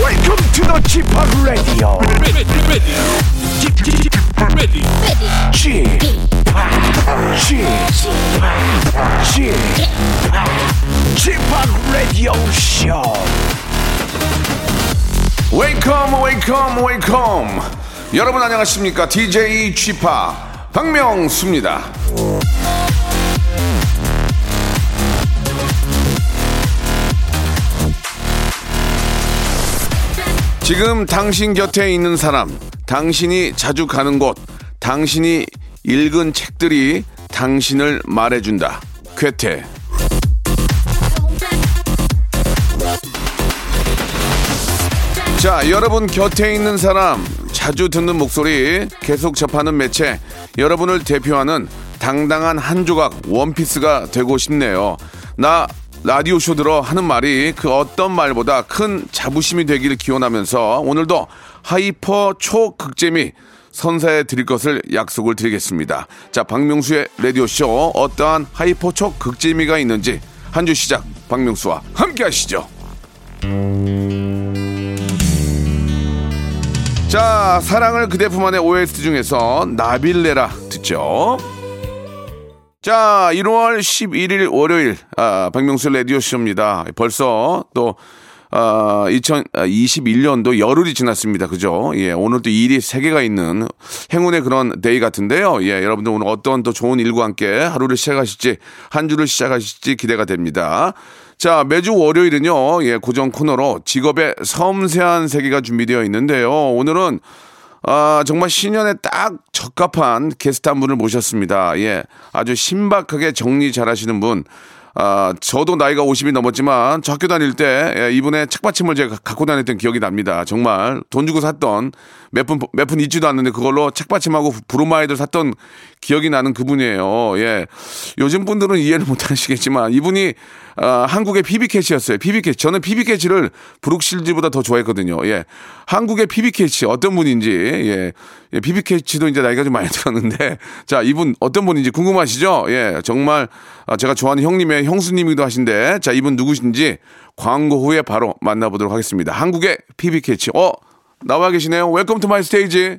Welcome to the G-POP Radio. G-POP Radio Show. Welcome, welcome, welcome. 여러분 안녕하십니까? DJ G-POP 박명수입니다. 지금 당신 곁에 있는 사람, 당신이 자주 가는 곳, 당신이 읽은 책들이 당신을 말해준다. 괴테. 자, 여러분 곁에 있는 사람, 자주 듣는 목소리, 계속 접하는 매체, 여러분을 대표하는 당당한 한 조각 원피스가 되고 싶네요. 나 라디오쇼 들어 하는 말이 그 어떤 말보다 큰 자부심이 되기를 기원하면서 오늘도 하이퍼 초극재미 선사해 드릴 것을 약속을 드리겠습니다. 자, 박명수의 라디오쇼 어떠한 하이퍼 초극재미가 있는지 한 주 시작 박명수와 함께 하시죠. 자, 사랑을 그대 품 안의 OST 중에서 나빌레라 듣죠. 자, 1월 11일 월요일, 박명수 라디오쇼입니다. 벌써 또, 2021년도 열흘이 지났습니다. 그죠? 예, 오늘 또 일이 3개가 있는 행운의 그런 데이 같은데요. 예, 여러분들 오늘 어떤 또 좋은 일과 함께 하루를 시작하실지, 한 주를 시작하실지 기대가 됩니다. 자, 매주 월요일은요, 예, 고정 코너로 직업의 섬세한 세계가 준비되어 있는데요. 오늘은, 정말 신년에 딱 적합한 게스트 한 분을 모셨습니다. 예, 아주 신박하게 정리 잘하시는 분. 저도 나이가 50이 넘었지만 학교 다닐 때 예, 이분의 책받침을 제가 갖고 다녔던 기억이 납니다. 정말 돈 주고 샀던 몇 푼 있지도 않는데 그걸로 책받침하고 브로마이드를 샀던 기억이 나는 그분이에요. 예, 요즘 분들은 이해를 못하시겠지만 이분이 한국의 PB캐치였어요. PB캐치. 저는 PB캐치를 브룩 쉴즈보다 더 좋아했거든요. 예, 한국의 PB캐치 어떤 분인지 예, PB캐치도 이제 나이가 좀 많이 들었는데 자, 이분 어떤 분인지 궁금하시죠? 예, 정말 제가 좋아하는 형님의 형수님이기도 하신데 자, 이분 누구신지 광고 후에 바로 만나보도록 하겠습니다. 한국의 PB캐치. 나와 계시네요. 웰컴 투 마이 스테이지.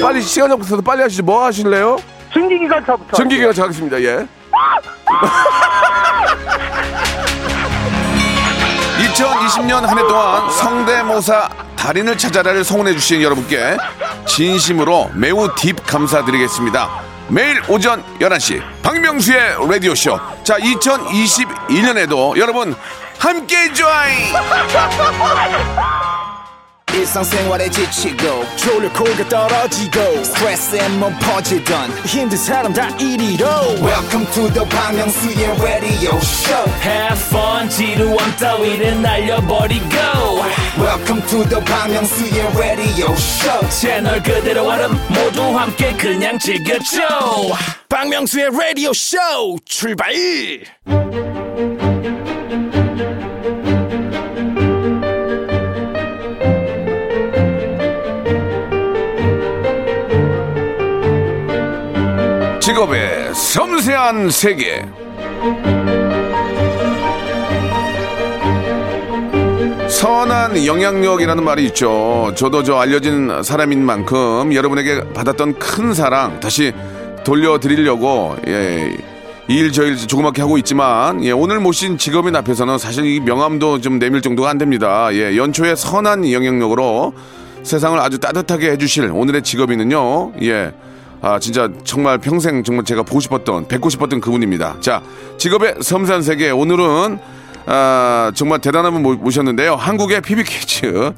빨리 시간이 없어서 빨리 하시죠. 뭐 하실래요? 증기기관차부터. 증기기관차 하겠습니다. 예. 2020년 한 해 동안 성대모사 달인을 찾아라를 성원해 주신 여러분께 진심으로 매우 딥 감사드리겠습니다. 매일 오전 11시 박명수의 라디오쇼. 자, 2021년에도 여러분 함께 조아잉. 일상생활에 지치고 졸려 코가 떨어지고 스트레스에 몸 퍼지던 힘든 사람 다 이리로 Welcome to the 박명수의 Radio Show. Have fun. 지루함 따위를 날려버리고 Welcome to the 박명수의 Radio Show. 채널 그대로 얼음 모두 함께 그냥 즐겨줘. 박명수의 Radio Show 출발. 직업의 섬세한 세계. 선한 영향력이라는 말이 있죠. 저도 알려진 사람인 만큼 여러분에게 받았던 큰 사랑 다시 돌려드리려고 예, 이 일 저 일 조그맣게 하고 있지만 예, 오늘 모신 직업인 앞에서는 사실 이 명함도 좀 내밀 정도가 안 됩니다. 예, 연초에 선한 영향력으로 세상을 아주 따뜻하게 해주실 오늘의 직업인은요. 예. 진짜 정말 평생 정말 제가 보고 싶었던, 뵙고 싶었던 그분입니다. 자, 직업의 섬세한 세계. 오늘은 정말 대단한 분 모셨는데요. 한국의 PB캐치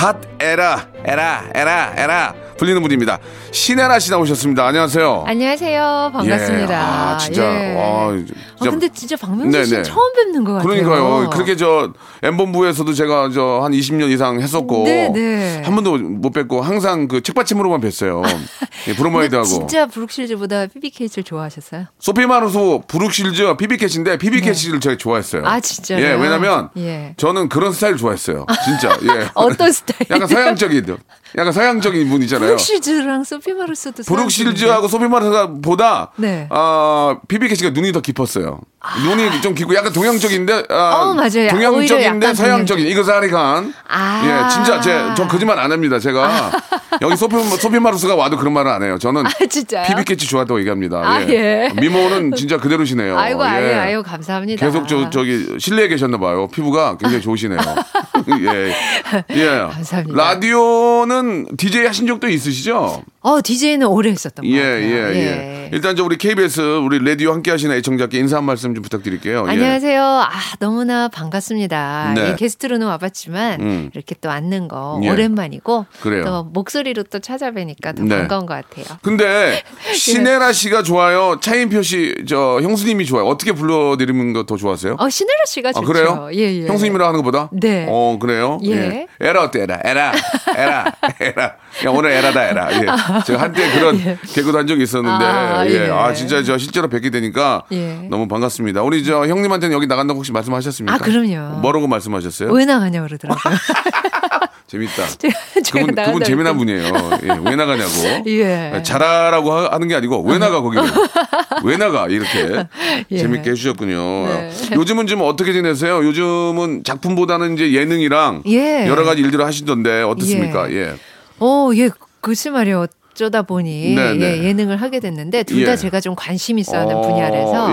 갓 에라 불리는 분입니다. 신애라 씨 나오셨습니다. 안녕하세요. 안녕하세요. 반갑습니다. 예. 아, 진짜. 예. 와, 진짜. 아, 근데 진짜 박명수 씨는 처음 뵙는 것 같아요. 그러니까요. 그렇게 저 M본부에서도 제가 저 한 20년 이상 했었고 한 번도 못 뵙고 항상 그 책받침으로만 뵀어요. 예, 브로마이드하고. 진짜 브룩 쉴즈보다 PBK를 좋아하셨어요? 소피 마르소 브룩 쉴즈 PBK인데 PBK를 제가 좋아했어요. 아, 진짜요? 예, 왜냐면 저는 그런 스타일 좋아했어요. 진짜. 예. 어떤 스타일? 약간 서양적인 분 있잖아요. 브룩 쉴즈랑 소피 마르소도 브룩 쉴즈하고 소피 마르소보다 PBK 씨가 눈이 더 깊었어요. 눈이 좀 깊고 약간 동양적인데 맞아요. 동양적인데 서양적인 이거 사리간. 아. 예, 진짜 저 거짓말 안 합니다. 제가 여기 소피 마르소가 와도 그런 말을 안 해요. 저는 PBK 씨 좋아한다고 얘기합니다. 아, 예. 미모는 진짜 그대로시네요. 아이고, 예. 아유, 감사합니다. 계속 저기 실내에 계셨나 봐요. 피부가 굉장히 좋으시네요. 예. 예. 감사합니다. 라디오는 DJ 하신 적도 있으시죠? DJ는 오래 했었던 것 같아요. 예. 일단 우리 KBS 우리 라디오 함께 하시는 애청자께 인사 한 말씀 좀 부탁드릴게요. 안녕하세요. 너무나 반갑습니다. 네. 게스트로는 와봤지만 이렇게 또 앉는 거 오랜만이고 그래요. 또 목소리로 또 찾아뵈니까 더 반가운 것 같아요. 근데 신애라 씨가 좋아요. 차인표 씨 저 형수님이 좋아요. 어떻게 불러드리는 거 더 좋아하세요? 신애라 씨가 좋죠. 그래요? 예. 형수님이라고 하는 것보다? 네. 그래요? 예. 에라 어때? 에라. 야, 오늘 에라다, 에라. 예. 제가 한때 그런 개그도 한 적이 있었는데, 진짜 저 실제로 뵙게 되니까 너무 반갑습니다. 우리 저 형님한테는 여기 나간다고 혹시 말씀하셨습니까? 아, 그럼요. 뭐라고 말씀하셨어요? 왜 나가냐고 그러더라고요. 재밌다. 그분 재미난 분이에요. 예, 왜 나가냐고. 예. 잘하라고 하는 게 아니고 왜 나가 거기로. 왜 나가 이렇게 재밌게 해주셨군요. 네. 요즘은 좀 어떻게 지내세요? 요즘은 작품보다는 이제 예능이랑 여러 가지 일들을 하시던데 어떻습니까? 글쎄 말이에요. 어쩌다 보니 예능을 하게 됐는데 둘 다 제가 좀 관심 있어하는 분야라서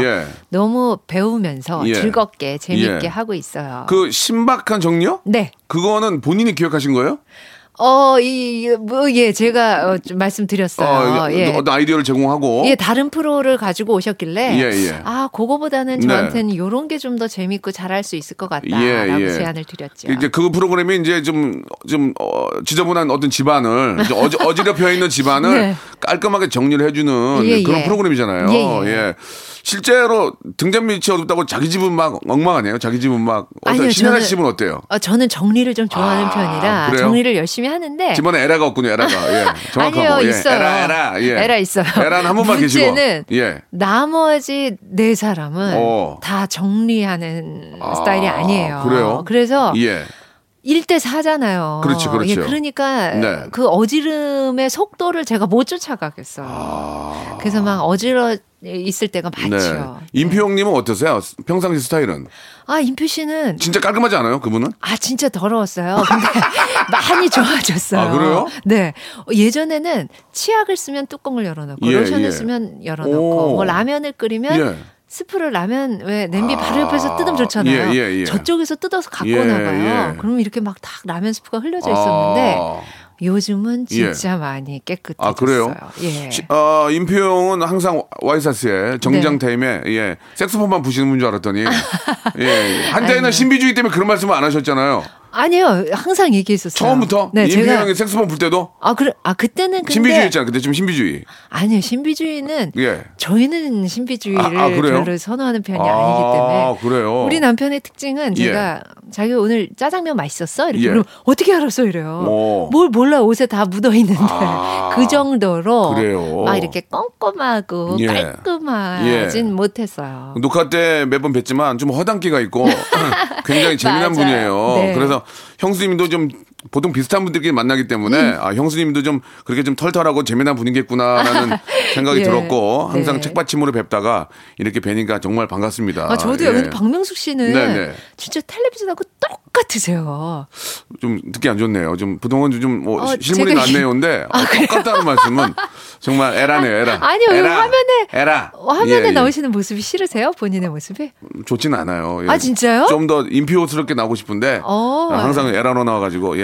너무 배우면서 즐겁게 재미있게 하고 있어요. 그 신박한 정리요? 네. 그거는 본인이 기억하신 거예요? 제가 좀 말씀드렸어요. 어떤 아이디어를 제공하고. 다른 프로를 가지고 오셨길래. 그거보다는 저한테는 요런 게 좀 더 재밌고 잘할 수 있을 것 같다라고 제안을 드렸죠. 이제 그 프로그램이 이제 좀 지저분한 어떤 집안을, 어지럽혀 있는 집안을 깔끔하게 정리를 해주는 그런 프로그램이잖아요. 실제로 등잔 밑이 어둡다고 자기 집은 막 엉망 아니에요? 자기 집은 막 신애라 집은 어때요? 저는 정리를 좀 좋아하는 편이라 그래요? 정리를 열심히 하는데 집안에 에라가 없군요. 에라가 정확하고 아니요, 있어요. 에라 있어요. 에라는 한 번만 계시고 문제는 나머지 네 사람은 다 정리하는 스타일이 아니에요. 그래요? 그래서 1대4잖아요. 그렇죠. 그러니까 그 어지름의 속도를 제가 못 쫓아가겠어요. 그래서 막 어지러 있을 때가 많죠. 임표 형님은 어떠세요? 평상시 스타일은? 임표 씨는 진짜 깔끔하지 않아요? 그분은? 진짜 더러웠어요. 근데 많이 좋아졌어요. 그래요? 네. 예전에는 치약을 쓰면 뚜껑을 열어놓고 로션을 쓰면 열어놓고 라면을 끓이면 스프를 라면 냄비 바로 옆에서 뜯으면 좋잖아요. 저쪽에서 뜯어서 갖고 나가요. 그러면 이렇게 막 딱 라면 스프가 흘려져 있었는데 요즘은 진짜 많이 깨끗해졌어요. 그래요? 임표 형은 항상 와이사스에 정장 타임에 색소폰만 부시는 분 줄 알았더니 한때는 신비주의 때문에 그런 말씀을 안 하셨잖아요. 아니요, 항상 얘기했었어요. 처음부터? 임표 형이 색소폰 불 때도? 그때는 근데 신비주의였잖아요. 그때 좀 신비주의. 아니요, 신비주의는 저희는 신비주의를 별로 선호하는 편이 아니기 때문에. 그래요? 우리 남편의 특징은 제가 자기 오늘 짜장면 맛있었어? 이렇게 물으면 어떻게 알았어? 이래요. 뭘 몰라, 옷에 다 묻어있는데. 그 정도로 그래요. 막 이렇게 꼼꼼하고 깔끔하진 못했어요. 녹화 때 몇 번 뵀지만 좀 허당기가 있고 굉장히 재미난 분이에요. 그래서 형수님도 좀 보통 비슷한 분들끼리 만나기 때문에 형수님도 좀 그렇게 좀 털털하고 재미난 분이겠구나라는 생각이 들었고 항상 책받침으로 뵙다가 이렇게 뵈니까 정말 반갑습니다. 저도요. 근데 박명숙 씨는 진짜 텔레비전하고 똑같으세요. 좀 듣기 안 좋네요. 좀 부동은 좀 실물이 낫네요인데 똑같다는 말씀은 정말 에라네요. 에라. 아니요. 화면에 나오시는 모습이 싫으세요? 본인의 모습이? 좋진 않아요. 진짜요? 좀 더 인피오스럽게 나오고 싶은데 항상 에라로 나와가지고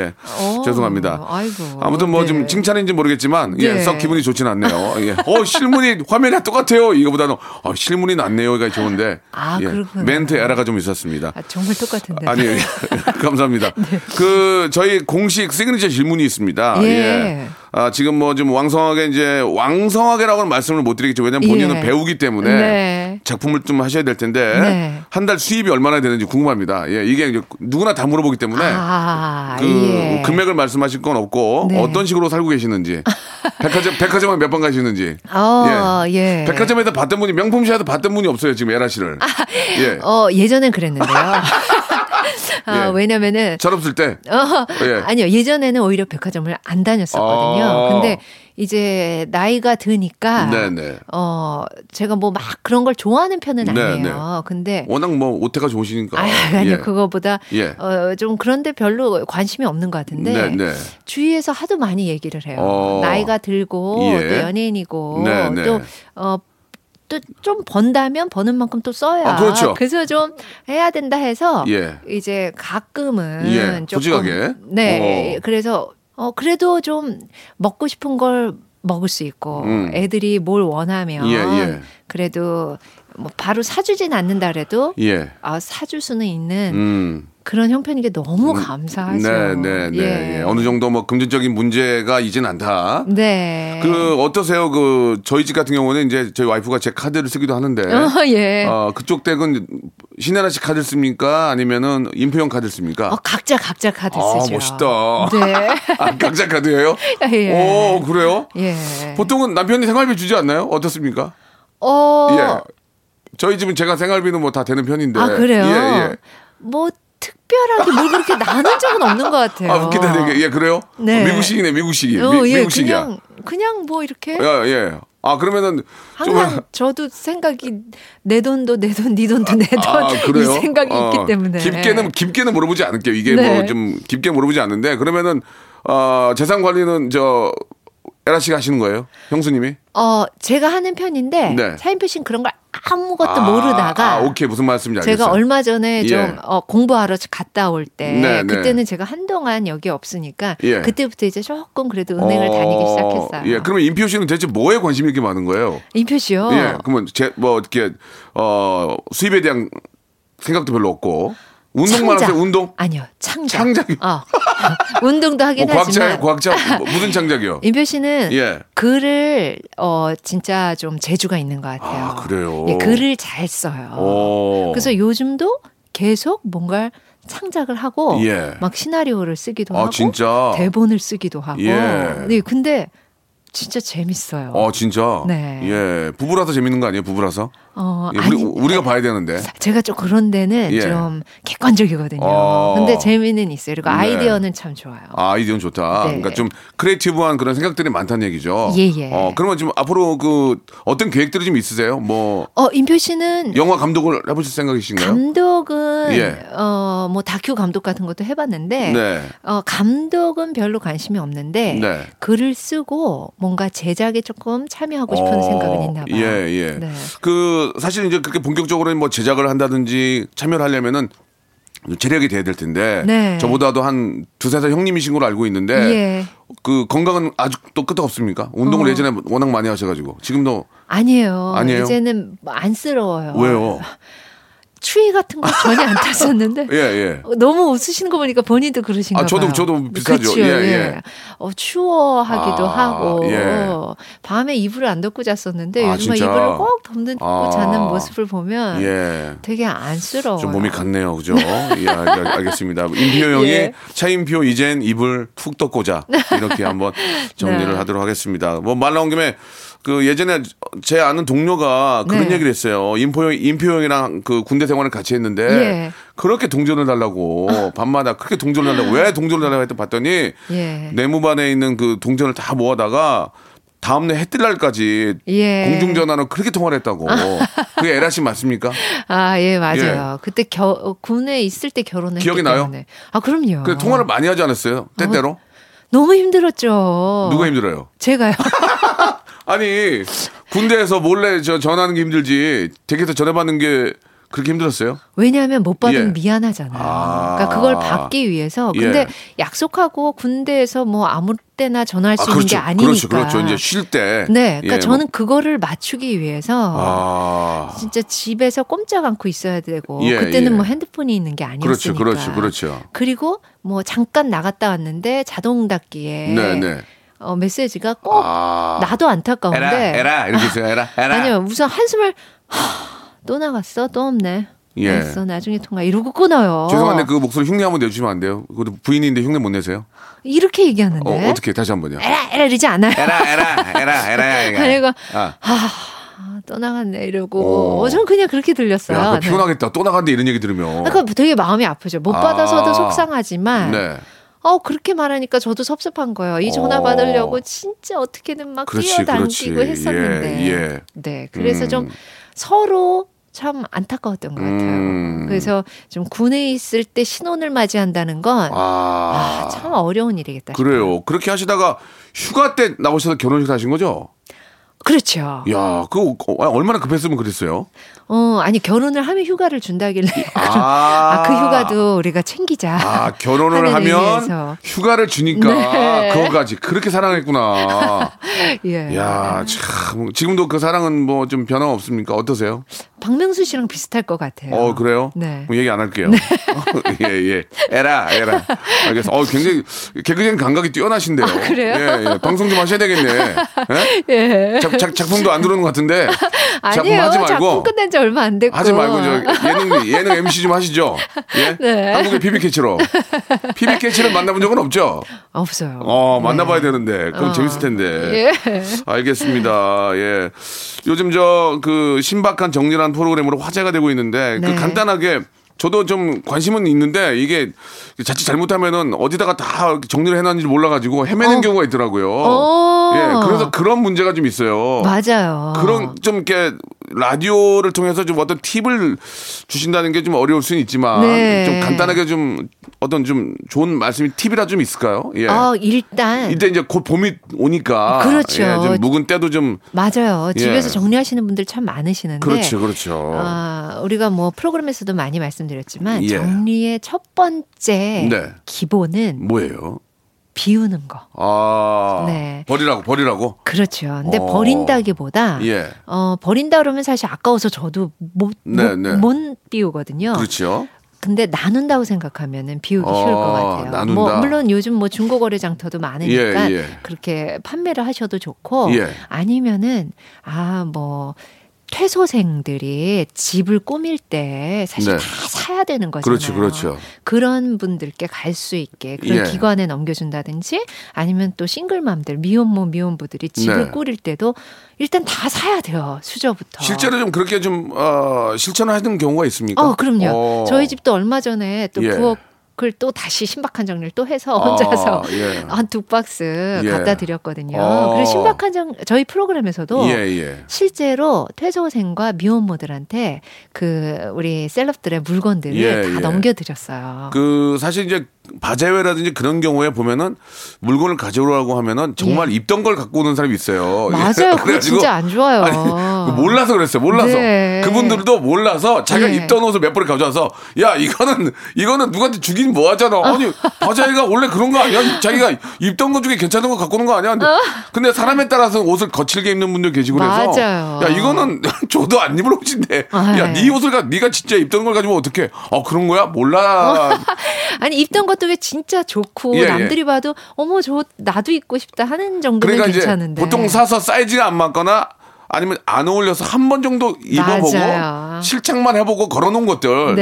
죄송합니다. 아이고. 아무튼 뭐 좀 칭찬인지 모르겠지만 썩 기분이 좋진 않네요. 실물이 화면에 똑같아요. 이거보다는 실물이 낫네요. 이게 좋은데 멘트 에라가 좀 있었습니다. 정말 똑같은데. 아니에요. 감사합니다. 네. 그 저희 공식 시그니처 질문이 있습니다. 예. 예. 아, 지금 뭐 좀 왕성하게 이제 왕성하게라고는 말씀을 못 드리겠죠. 왜냐면 본인은 예. 배우기 때문에 네. 작품을 좀 하셔야 될 텐데 네. 한 달 수입이 얼마나 되는지 궁금합니다. 예, 이게 이제 누구나 다 물어보기 때문에 아, 그 예. 금액을 말씀하실 건 없고 네. 어떤 식으로 살고 계시는지 백화점에 몇 번 가시는지 어, 예. 예. 백화점에서 봤던 분이 명품샵에서 봤던 분이 없어요. 지금 에라 씨를 아, 예. 예전엔 그랬는데요. 아, 예. 왜냐면은. 철없을 때? 예. 아니요. 예전에는 오히려 백화점을 안 다녔었거든요. 아~ 근데 이제 나이가 드니까. 네네. 제가 뭐 막 그런 걸 좋아하는 편은 아니에요. 네네. 근데. 워낙 뭐 오태가 좋으시니까. 아, 아니요. 예. 그거보다. 예. 좀 그런데 별로 관심이 없는 것 같은데. 네네. 주위에서 하도 많이 얘기를 해요. 나이가 들고. 예. 또 연예인이고. 네네. 또, 좀 번다면 버는 만큼 또 써야. 아, 그렇죠. 그래서 좀 해야 된다 해서 예. 이제 가끔은 예. 조금 솔직하게. 네. 그래서 그래도 좀 먹고 싶은 걸 먹을 수 있고 애들이 뭘 원하면 예, 예. 그래도 뭐 바로 사주진 않는다 그래도 예. 아, 사줄 수는 있는 그런 형편인 게 너무 감사하죠. 네, 네, 예. 네. 어느 정도 뭐 금전적인 문제가 이제는 않다. 네. 그 어떠세요? 그 저희 집 같은 경우는 이제 저희 와이프가 제 카드를 쓰기도 하는데. 예. 그쪽 댁은 신애라 씨 카드 씁니까? 아니면은 인표형 카드 씁니까? 각자 카드 쓰죠. 아, 멋있다. 네. 아, 각자 카드예요? 예. 오, 그래요? 예. 보통은 남편이 생활비 주지 않나요? 어떻습니까? 예. 저희 집은 제가 생활비는 뭐 다 되는 편인데. 아, 그래요? 예, 예. 뭐 특별하게 뭘 그렇게 나눈 적은 없는 것 같아요. 아, 웃기다 되게. 예, 그래요? 네. 미국식이네, 미국식이. 예, 미국식이야. 그냥 뭐 이렇게. 예, 예. 아, 그러면은 항상 좀... 저도 생각이 내 돈도 내 돈, 네 돈도 내 돈 이 생각이 있기 때문에. 깊게는 물어보지 않을게요. 이게 네. 뭐 좀 깊게 물어보지 않는데 그러면은 재산 관리는 저 에라 씨가 하시는 거예요? 형수님이? 제가 하는 편인데 네. 차인표 씨는 그런 걸 아무것도 모르다가 오케이 무슨 말씀인지 알겠어요. 제가 얼마 전에 좀 예. 공부하러 갔다 올 때 네, 그때는 네. 제가 한동안 여기 없으니까 예. 그때부터 이제 조금 그래도 은행을 다니기 시작했어요. 예. 그러면 임표 씨는 대체 뭐에 관심이 이렇게 많은 거예요? 임표 씨요? 예. 그러면 뭐 이렇게 수입에 대한 생각도 별로 없고 운동만 하세요? 운동? 아니요. 창작이요. 운동도 하긴 하지만. 과학자 무슨 창작이요? 임표 씨는 예. 글을 진짜 좀 재주가 있는 것 같아요. 아, 그래요? 예, 글을 잘 써요. 그래서 요즘도 계속 뭔가 창작을 하고 예. 막 시나리오를 쓰기도 하고 진짜? 대본을 쓰기도 하고 예. 네, 근데 진짜 재밌어요. 진짜? 네. 예. 부부라서 재밌는 거 아니에요? 부부라서? 예, 우리가 봐야 되는데. 제가 좀 그런 데는 예. 좀 객관적이거든요. 근데 재미는 있어요. 그리고 네. 아이디어는 참 좋아요. 아, 아이디어는 좋다. 네. 그러니까 좀 크리에이티브한 그런 생각들이 많다는 얘기죠. 예, 예. 그러면 지금 앞으로 그 어떤 계획들이 좀 있으세요? 뭐. 임표 씨는. 영화 감독을 해보실 생각이신가요? 감독은. 예. 뭐 다큐 감독 같은 것도 해봤는데. 네. 감독은 별로 관심이 없는데. 네. 글을 쓰고. 뭔가 제작에 조금 참여하고 싶은 생각은 있나 봐요. 예, 예. 네. 그 사실 이제 그렇게 본격적으로 뭐 제작을 한다든지 참여를 하려면은 재력이 돼야 될 텐데 네. 저보다도 한 두세 살 형님이신 걸로 알고 있는데 예. 그 건강은 아직도 끄떡없습니까? 운동을 예전에 워낙 많이 하셔가지고 지금도 아니에요. 이제는 안쓰러워요. 왜요? 추위 같은 거 전혀 안 탔었는데 예, 예. 너무 웃으시는 거 보니까 본인도 그러신가 봐요. 저도 비슷하죠. 예, 예. 추워하기도 하고 예. 밤에 이불을 안 덮고 잤었는데 요즘에 이불을 꼭 덮고 자는 모습을 보면 예. 되게 안쓰러워요. 좀 몸이 갔네요. 그죠? 예, 알겠습니다. 임표 형이 예. 차임표 이젠 이불 푹 덮고 자 이렇게 한번 정리를 네. 하도록 하겠습니다. 뭐 말 나온 김에 그 예전에 제 아는 동료가 그런 네. 얘기를 했어요. 임표 형이랑 그 군대 생활을 같이 했는데 예. 그렇게 동전을 달라고 밤마다 그렇게 동전을 달라고 왜 동전을 달라고 했더니 봤더니 예. 내무반에 있는 그 동전을 다 모아다가 다음날 해 뜰 날까지 예. 공중전화로 그렇게 통화를 했다고. 그게 에라 씨 맞습니까? 아, 예, 맞아요. 예. 그때 군에 있을 때 결혼을 기억이 했기 나요? 때문에. 아, 그럼요. 그 통화를 많이 하지 않았어요? 때때로? 너무 힘들었죠. 누가 힘들어요? 제가요. 아니 군대에서 몰래 전화하는 게 힘들지 댁에서 전화받는 게 그렇게 힘들었어요? 왜냐하면 못 받으면 미안하잖아요. 그러니까 그걸 받기 위해서. 근데 약속하고 군대에서 뭐 아무 때나 전화할 수 있는 게 아니니까. 그렇죠. 이제 쉴 때. 네. 그러니까 저는 그거를 맞추기 위해서 진짜 집에서 꼼짝 않고 있어야 되고 그때는 뭐 핸드폰이 있는 게 아니었으니까. 그렇죠. 그리고 뭐 잠깐 나갔다 왔는데 자동 닫기에 메시지가 꼭 나도 안타까운데. 에라 이렇게 있어요. 에라. 아니요. 우선 한숨을 또 나갔어? 또 없네. 됐어. 나중에 통화. 이러고 끊어요. 죄송한데 그 목소리 흉내 한번 내주시면 안 돼요? 그것도 부인인데 흉내 못 내세요? 이렇게 얘기하는데. 어떻게 다시 한 번요? 에라 이러지 않아요. 에라. 그리고 또 나갔네 이러고. 저는 그냥 그렇게 들렸어요. 야, 피곤하겠다. 또 나갔네 이런 얘기 들으면. 그러니까 되게 마음이 아프죠. 못 받아서도 속상하지만. 네. 그렇게 말하니까 저도 섭섭한 거예요. 이 전화 받으려고 진짜 어떻게든 막 뛰어당기고 했었는데. 네, 그래서 좀 서로 참 안타까웠던 것 같아요. 그래서 좀 군에 있을 때 신혼을 맞이한다는 건 참 어려운 일이겠다. 그래요. 싶어요. 그렇게 하시다가 휴가 때 나오셔서 결혼식 하신 거죠? 그렇죠. 야, 그 얼마나 급했으면 그랬어요? 아니 결혼을 하면 휴가를 준다길래 그 휴가도 우리가 챙기자. 결혼을 하면 의미에서. 휴가를 주니까 그거까지 그렇게 사랑했구나. 야, 참 지금도 그 사랑은 뭐 좀 변화 없습니까? 어떠세요? 박명수 씨랑 비슷할 것 같아요. 그래요? 네. 뭐 얘기 안 할게요. 네. 에라. 알겠어. 굉장히 개그적인 감각이 뛰어나신데요. 그래요? 예. 방송 좀 하셔야 되겠네. 예. 작품도 안 들어오는 것 같은데. 아니에요. 작품 하지 말고. 작품 끝난 지 얼마 안 됐고. 하지 말고 저 예능 MC 좀 하시죠. 예? 네. 한국의 PB캐치로. PB캐치를 만나본 적은 없죠? 없어요. 만나봐야 되는데. 그럼 재밌을 텐데. 예. 알겠습니다. 예. 요즘 그 신박한 정리라는 프로그램으로 화제가 되고 있는데 그 간단하게 저도 좀 관심은 있는데 이게 자칫 잘못하면은 어디다가 다 정리를 해놨는지 몰라가지고 헤매는 경우가 있더라고요. 예, 그래서 그런 문제가 좀 있어요. 맞아요. 그런 좀 이렇게 라디오를 통해서 좀 어떤 팁을 주신다는 게 좀 어려울 수는 있지만 좀 간단하게 좀 어떤 좀 좋은 말씀이 팁이라 좀 있을까요? 예. 일단 이제 곧 봄이 오니까 그렇죠. 예, 좀 묵은 때도 좀 맞아요. 집에서 정리하시는 분들 참 많으시는데 그렇죠. 우리가 뭐 프로그램에서도 많이 말씀드렸지만 정리의 첫 번째 기본은 뭐예요? 비우는 거. 버리라고. 그렇죠. 근데 버린다기보다 버린다 그러면 사실 아까워서 저도 못 비우거든요. 그렇죠. 근데 나눈다고 생각하면은 비우기 쉬울 것 같아요. 나눈다. 뭐 물론 요즘 뭐 중고거래 장터도 많으니까 그렇게 판매를 하셔도 좋고 아니면은 뭐 퇴소생들이 집을 꾸밀 때 사실 다 사야 되는 거잖아요. 그렇죠. 그런 분들께 갈 수 있게 그런 기관에 넘겨준다든지 아니면 또 싱글맘들 미혼모 미혼부들이 집을 꾸릴 때도 일단 다 사야 돼요. 수저부터. 실제로 좀 그렇게 좀 실천하는 경우가 있습니까? 그럼요. 저희 집도 얼마 전에 또 부엌 그걸 또 다시 신박한 정리를 또 해서 혼자서 한 2박스 갖다 드렸거든요. 그리고 신박한 정리 저희 프로그램에서도 실제로 퇴소생과 미혼모들한테 그 우리 셀럽들의 물건들을 다 넘겨드렸어요. 그 사실 이제 바자회라든지 그런 경우에 보면은 물건을 가져오라고 하면은 정말 입던 걸 갖고 오는 사람이 있어요. 맞아요. 그거 진짜 안 좋아요. 아니, 몰라서 그랬어요. 그분들도 몰라서 자기가 입던 옷을 몇 벌 가져와서 야 이거는 누구한테 주긴 뭐하잖아. 아니 바자회가 원래 그런 거 아니야? 자기가 입던 것 중에 괜찮은 거 갖고 오는 거 아니야? 근데 사람에 따라서 옷을 거칠게 입는 분들 계시고 그래서 맞아요. 야 이거는 저도 안 입을 옷인데 야 네 옷을 네가 진짜 입던 걸 가지고 어떻게? 그런 거야? 몰라. 아니 입던 것도 왜 진짜 좋고 남들이 봐도 어머 저 나도 입고 싶다 하는 정도면 그러니까 괜찮은데 보통 사서 사이즈가 안 맞거나 아니면 안 어울려서 한 번 정도 입어보고 실착만 해보고 걸어놓은 것들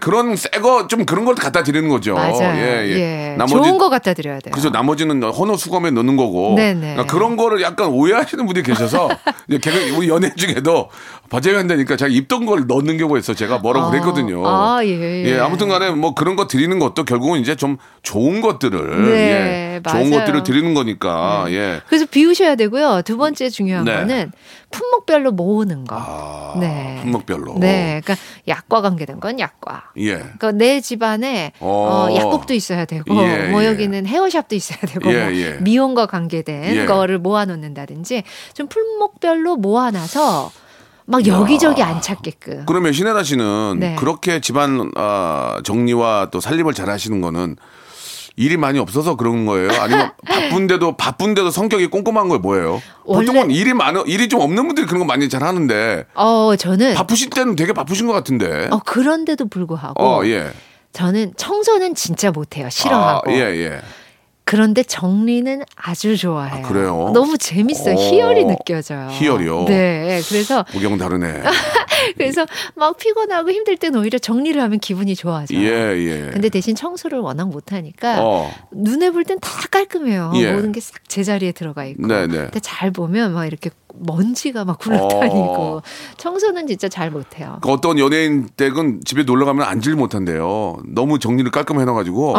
그런 새거 좀 그런 걸 갖다 드리는 거죠. 나머지, 좋은 거 갖다 드려야 돼요. 그래서 나머지는 헌어 수거에 넣는 거고 그러니까 그런 거를 약간 오해하시는 분들이 계셔서 우리 연예 중에도 바재한다니까 제가 입던 걸 넣는 경우가 있어 제가 뭐라고 그랬거든요. 아무튼간에 뭐 그런 거 드리는 것도 결국은 이제 좀 좋은 것들을 좋은 것들을 드리는 거니까 그래서 비우셔야 되고요. 두 번째 중요한 거는 품목별로 모으는 거. 품목별로. 그러니까 약과 관계된 건 약과. 그러니까 내 집안에 약국도 있어야 되고, 뭐 여기는 헤어샵도 있어야 되고, 뭐 미용과 관계된 거를 모아놓는다든지 좀 품목별로 모아놔서 막 여기저기 안 찾게끔. 그러면 신애라 씨는 네. 그렇게 집안 정리와 또 살림을 잘 하시는 거는 일이 많이 없어서 그런 거예요? 아니면 바쁜데도 성격이 꼼꼼한 거예요? 뭐예요? 보통은 일이 좀 없는 분들이 그런 거 많이 잘 하는데. 저는 바쁘실 때는 되게 바쁘신 것 같은데. 그런데도 불구하고. 예. 저는 청소는 진짜 못해요. 싫어하고. 예. 그런데 정리는 아주 좋아해요. 그래요? 너무 재밌어요. 희열이 느껴져요. 희열이요? 네. 그래서. 구경 다르네. 그래서 막 피곤하고 힘들 땐 오히려 정리를 하면 기분이 좋아져요. 예. 근데 대신 청소를 워낙 못하니까 눈에 볼 땐 다 깔끔해요. 예. 모든 게 싹 제자리에 들어가 있고. 네네. 근데 잘 보면 막 이렇게 먼지가 막 굴러다니고. 청소는 진짜 잘 못해요. 그 어떤 연예인 댁은 집에 놀러가면 앉질 못한대요. 너무 정리를 깔끔 해놔가지고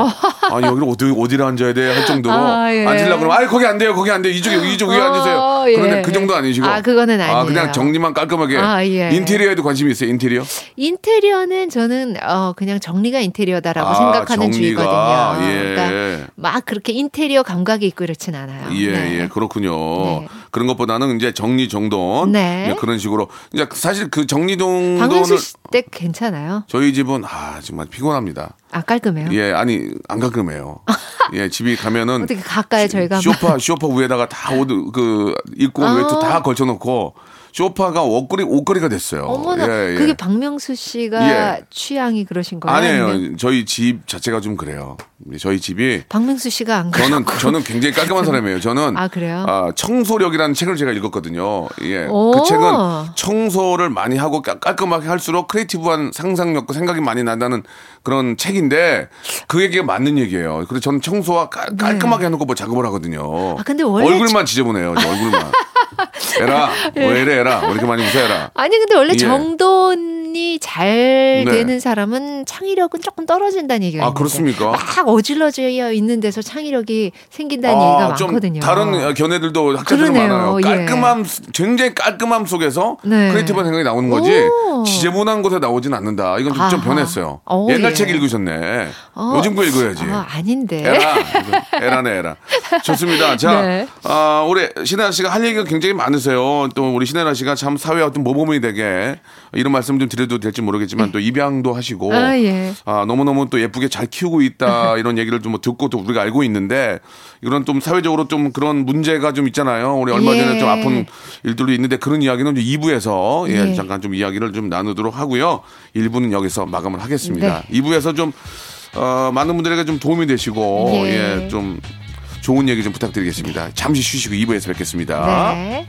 여기로 어디를 앉아야 돼 할 정도로. 예. 앉으려고 그러면 거기 안 돼요. 이쪽에 위에 앉으세요. 그런데 예. 그 정도 아니시고. 그거는 아니에요. 그냥 정리만 깔끔하게. 예. 인테리어에도 관심이 있어요? 인테리어는 저는 그냥 정리가 인테리어다라고 생각하는 주의거든요. 예. 그러니까 막 그렇게 인테리어 감각이 있고 이렇진 않아요. 예. 그렇군요. 네. 그런 것보다는 이제 정리정돈. 네. 그런 식으로. 이제 사실 그 정리정돈을. 박명수 씨 때 괜찮아요? 저희 집은 정말 피곤합니다. 깔끔해요? 예, 안 깔끔해요. 예, 집이 가면은. 어떻게 가까이 저희가. 쇼파 위에다가 다 입고 외투 다 걸쳐놓고. 쇼파가 옷걸이가 됐어요. 어머나, 그게 박명수 씨가 취향이 그러신 거예요? 아니에요. 아니면? 저희 집 자체가 좀 그래요. 저희 집이 박명수 씨가 안 그래요. 저는 굉장히 깔끔한 사람이에요. 저는 그래요? 청소력이라는 책을 제가 읽었거든요. 예, 그 책은 청소를 많이 하고 깔끔하게 할수록 크리에이티브한 상상력과 생각이 많이 난다는 그런 책인데 그 얘기가 맞는 얘기예요. 그래서 저는 청소와 깔끔하게 해놓고 뭐 작업을 하거든요. 근데 원래 얼굴만 지저분해요. 얼굴만. 에라, 왜 이래, 에라. 왜 이렇게 많이 무서워라. 아니, 근데 원래 정돈이 잘 되는 사람은 창의력은 조금 떨어진다는 얘기가 있는데. 그렇습니까? 막 어질러져 있는 데서 창의력이 생긴다는 얘기가 많거든요. 다른 견해들도 학자들은 많아요. 깔끔함, 굉장히 깔끔함 속에서 크리에이티브한 생각이 나오는 거지 지저분한 곳에 나오진 않는다. 이건 좀 변했어요. 옛날 책 읽으셨네. 요즘 거 읽어야지. 아닌데. 에라네. 좋습니다. 자, 올해 신애라 씨가 할 얘기가 굉장히 많으세요. 또 우리 신애라 씨가 참 사회 어떤 모범이 되게 이런 말씀 좀 드려도 될지 모르겠지만 또 입양도 하시고 너무너무 또 예쁘게 잘 키우고 있다 이런 얘기를 좀 듣고 또 우리가 알고 있는데 이런 좀 사회적으로 좀 그런 문제가 좀 있잖아요. 우리 얼마 전에 좀 아픈 일들도 있는데 그런 이야기는 좀 2부에서 잠깐 좀 이야기를 좀 나누도록 하고요. 1부는 여기서 마감을 하겠습니다. 2부에서 좀 많은 분들에게 좀 도움이 되시고 좀 좋은 얘기 좀 부탁드리겠습니다. 잠시 쉬시고 2부에서 뵙겠습니다. 네.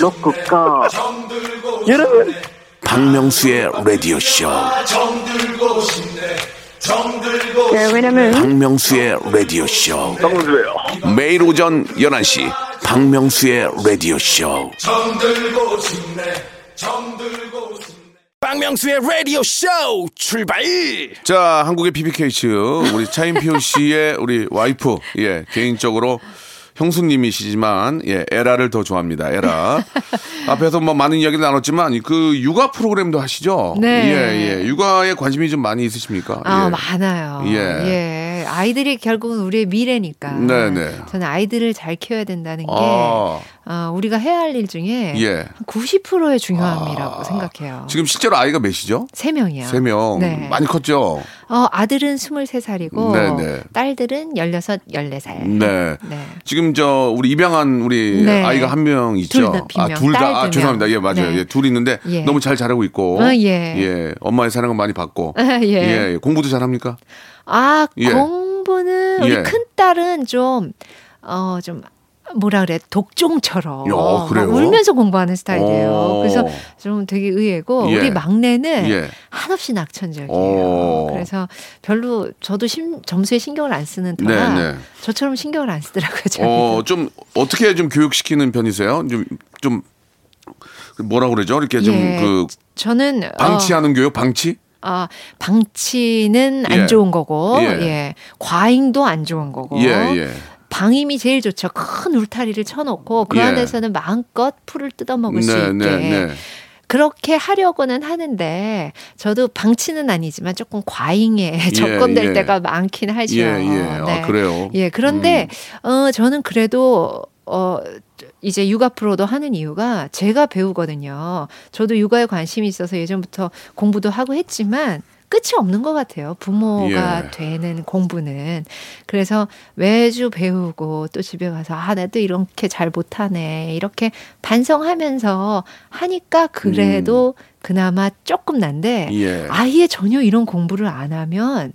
로쿠꺼 여러분 박명수의 라디오쇼. 왜냐면 박명수의 라디오쇼 매일 오전 11시 박명수의 라디오쇼 박명수의 라디오쇼 출발. 자, 한국의 BBK츠 우리 차인표 씨의 우리 와이프 개인적으로 형수님이시지만 에라를 더 좋아합니다. 에라. 앞에서 뭐 많은 이야기를 나눴지만 그 육아 프로그램도 하시죠? 네. 예. 육아에 관심이 좀 많이 있으십니까? 많아요. 예. 아이들이 결국은 우리의 미래니까. 네. 저는 아이들을 잘 키워야 된다는 게 우리가 해야 할 일 중에 한 90%의 중요함이라고 생각해요. 지금 실제로 아이가 몇이죠? 3명이요. 3명. 네. 많이 컸죠? 아들은 23살이고 딸들은 16, 14살. 네. 지금 우리 입양한 우리 아이가 한 명 있죠? 둘 다. 죄송합니다. 예, 맞아요. 네. 예, 둘이 있는데 너무 잘하고 있고. 엄마의 사랑을 많이 받고. 공부도 잘합니까? 공부는 우리 큰딸은 좀 독종처럼 울면서 공부하는 스타일이에요. 그래서 좀 되게 의외고 우리 막내는 한없이 낙천적이에요. 그래서 별로 저도 점수에 신경을 안 쓰는 터라 저처럼 신경을 안 쓰더라고요. 좀 어떻게 좀 교육시키는 편이세요? 좀 뭐라고 그러죠? 이렇게 좀 저는 방치하는 교육, 방치? 방치는 안 좋은 거고 과잉도 안 좋은 거고 방임이 제일 좋죠. 큰 울타리를 쳐놓고 그 안에서는 마음껏 풀을 뜯어먹을 수 있게. 그렇게 하려고는 하는데 저도 방치는 아니지만 조금 과잉에 접근될 때가 많긴 하죠. 아, 그래요. 그런데 저는 그래도 이제 육아 프로도 하는 이유가 제가 배우거든요. 저도 육아에 관심이 있어서 예전부터 공부도 하고 했지만 끝이 없는 것 같아요. 부모가 되는 공부는. 그래서 매주 배우고 또 집에 가서 아, 나도 이렇게 잘 못하네. 이렇게 반성하면서 하니까 그래도 그나마 조금 난데 아예 전혀 이런 공부를 안 하면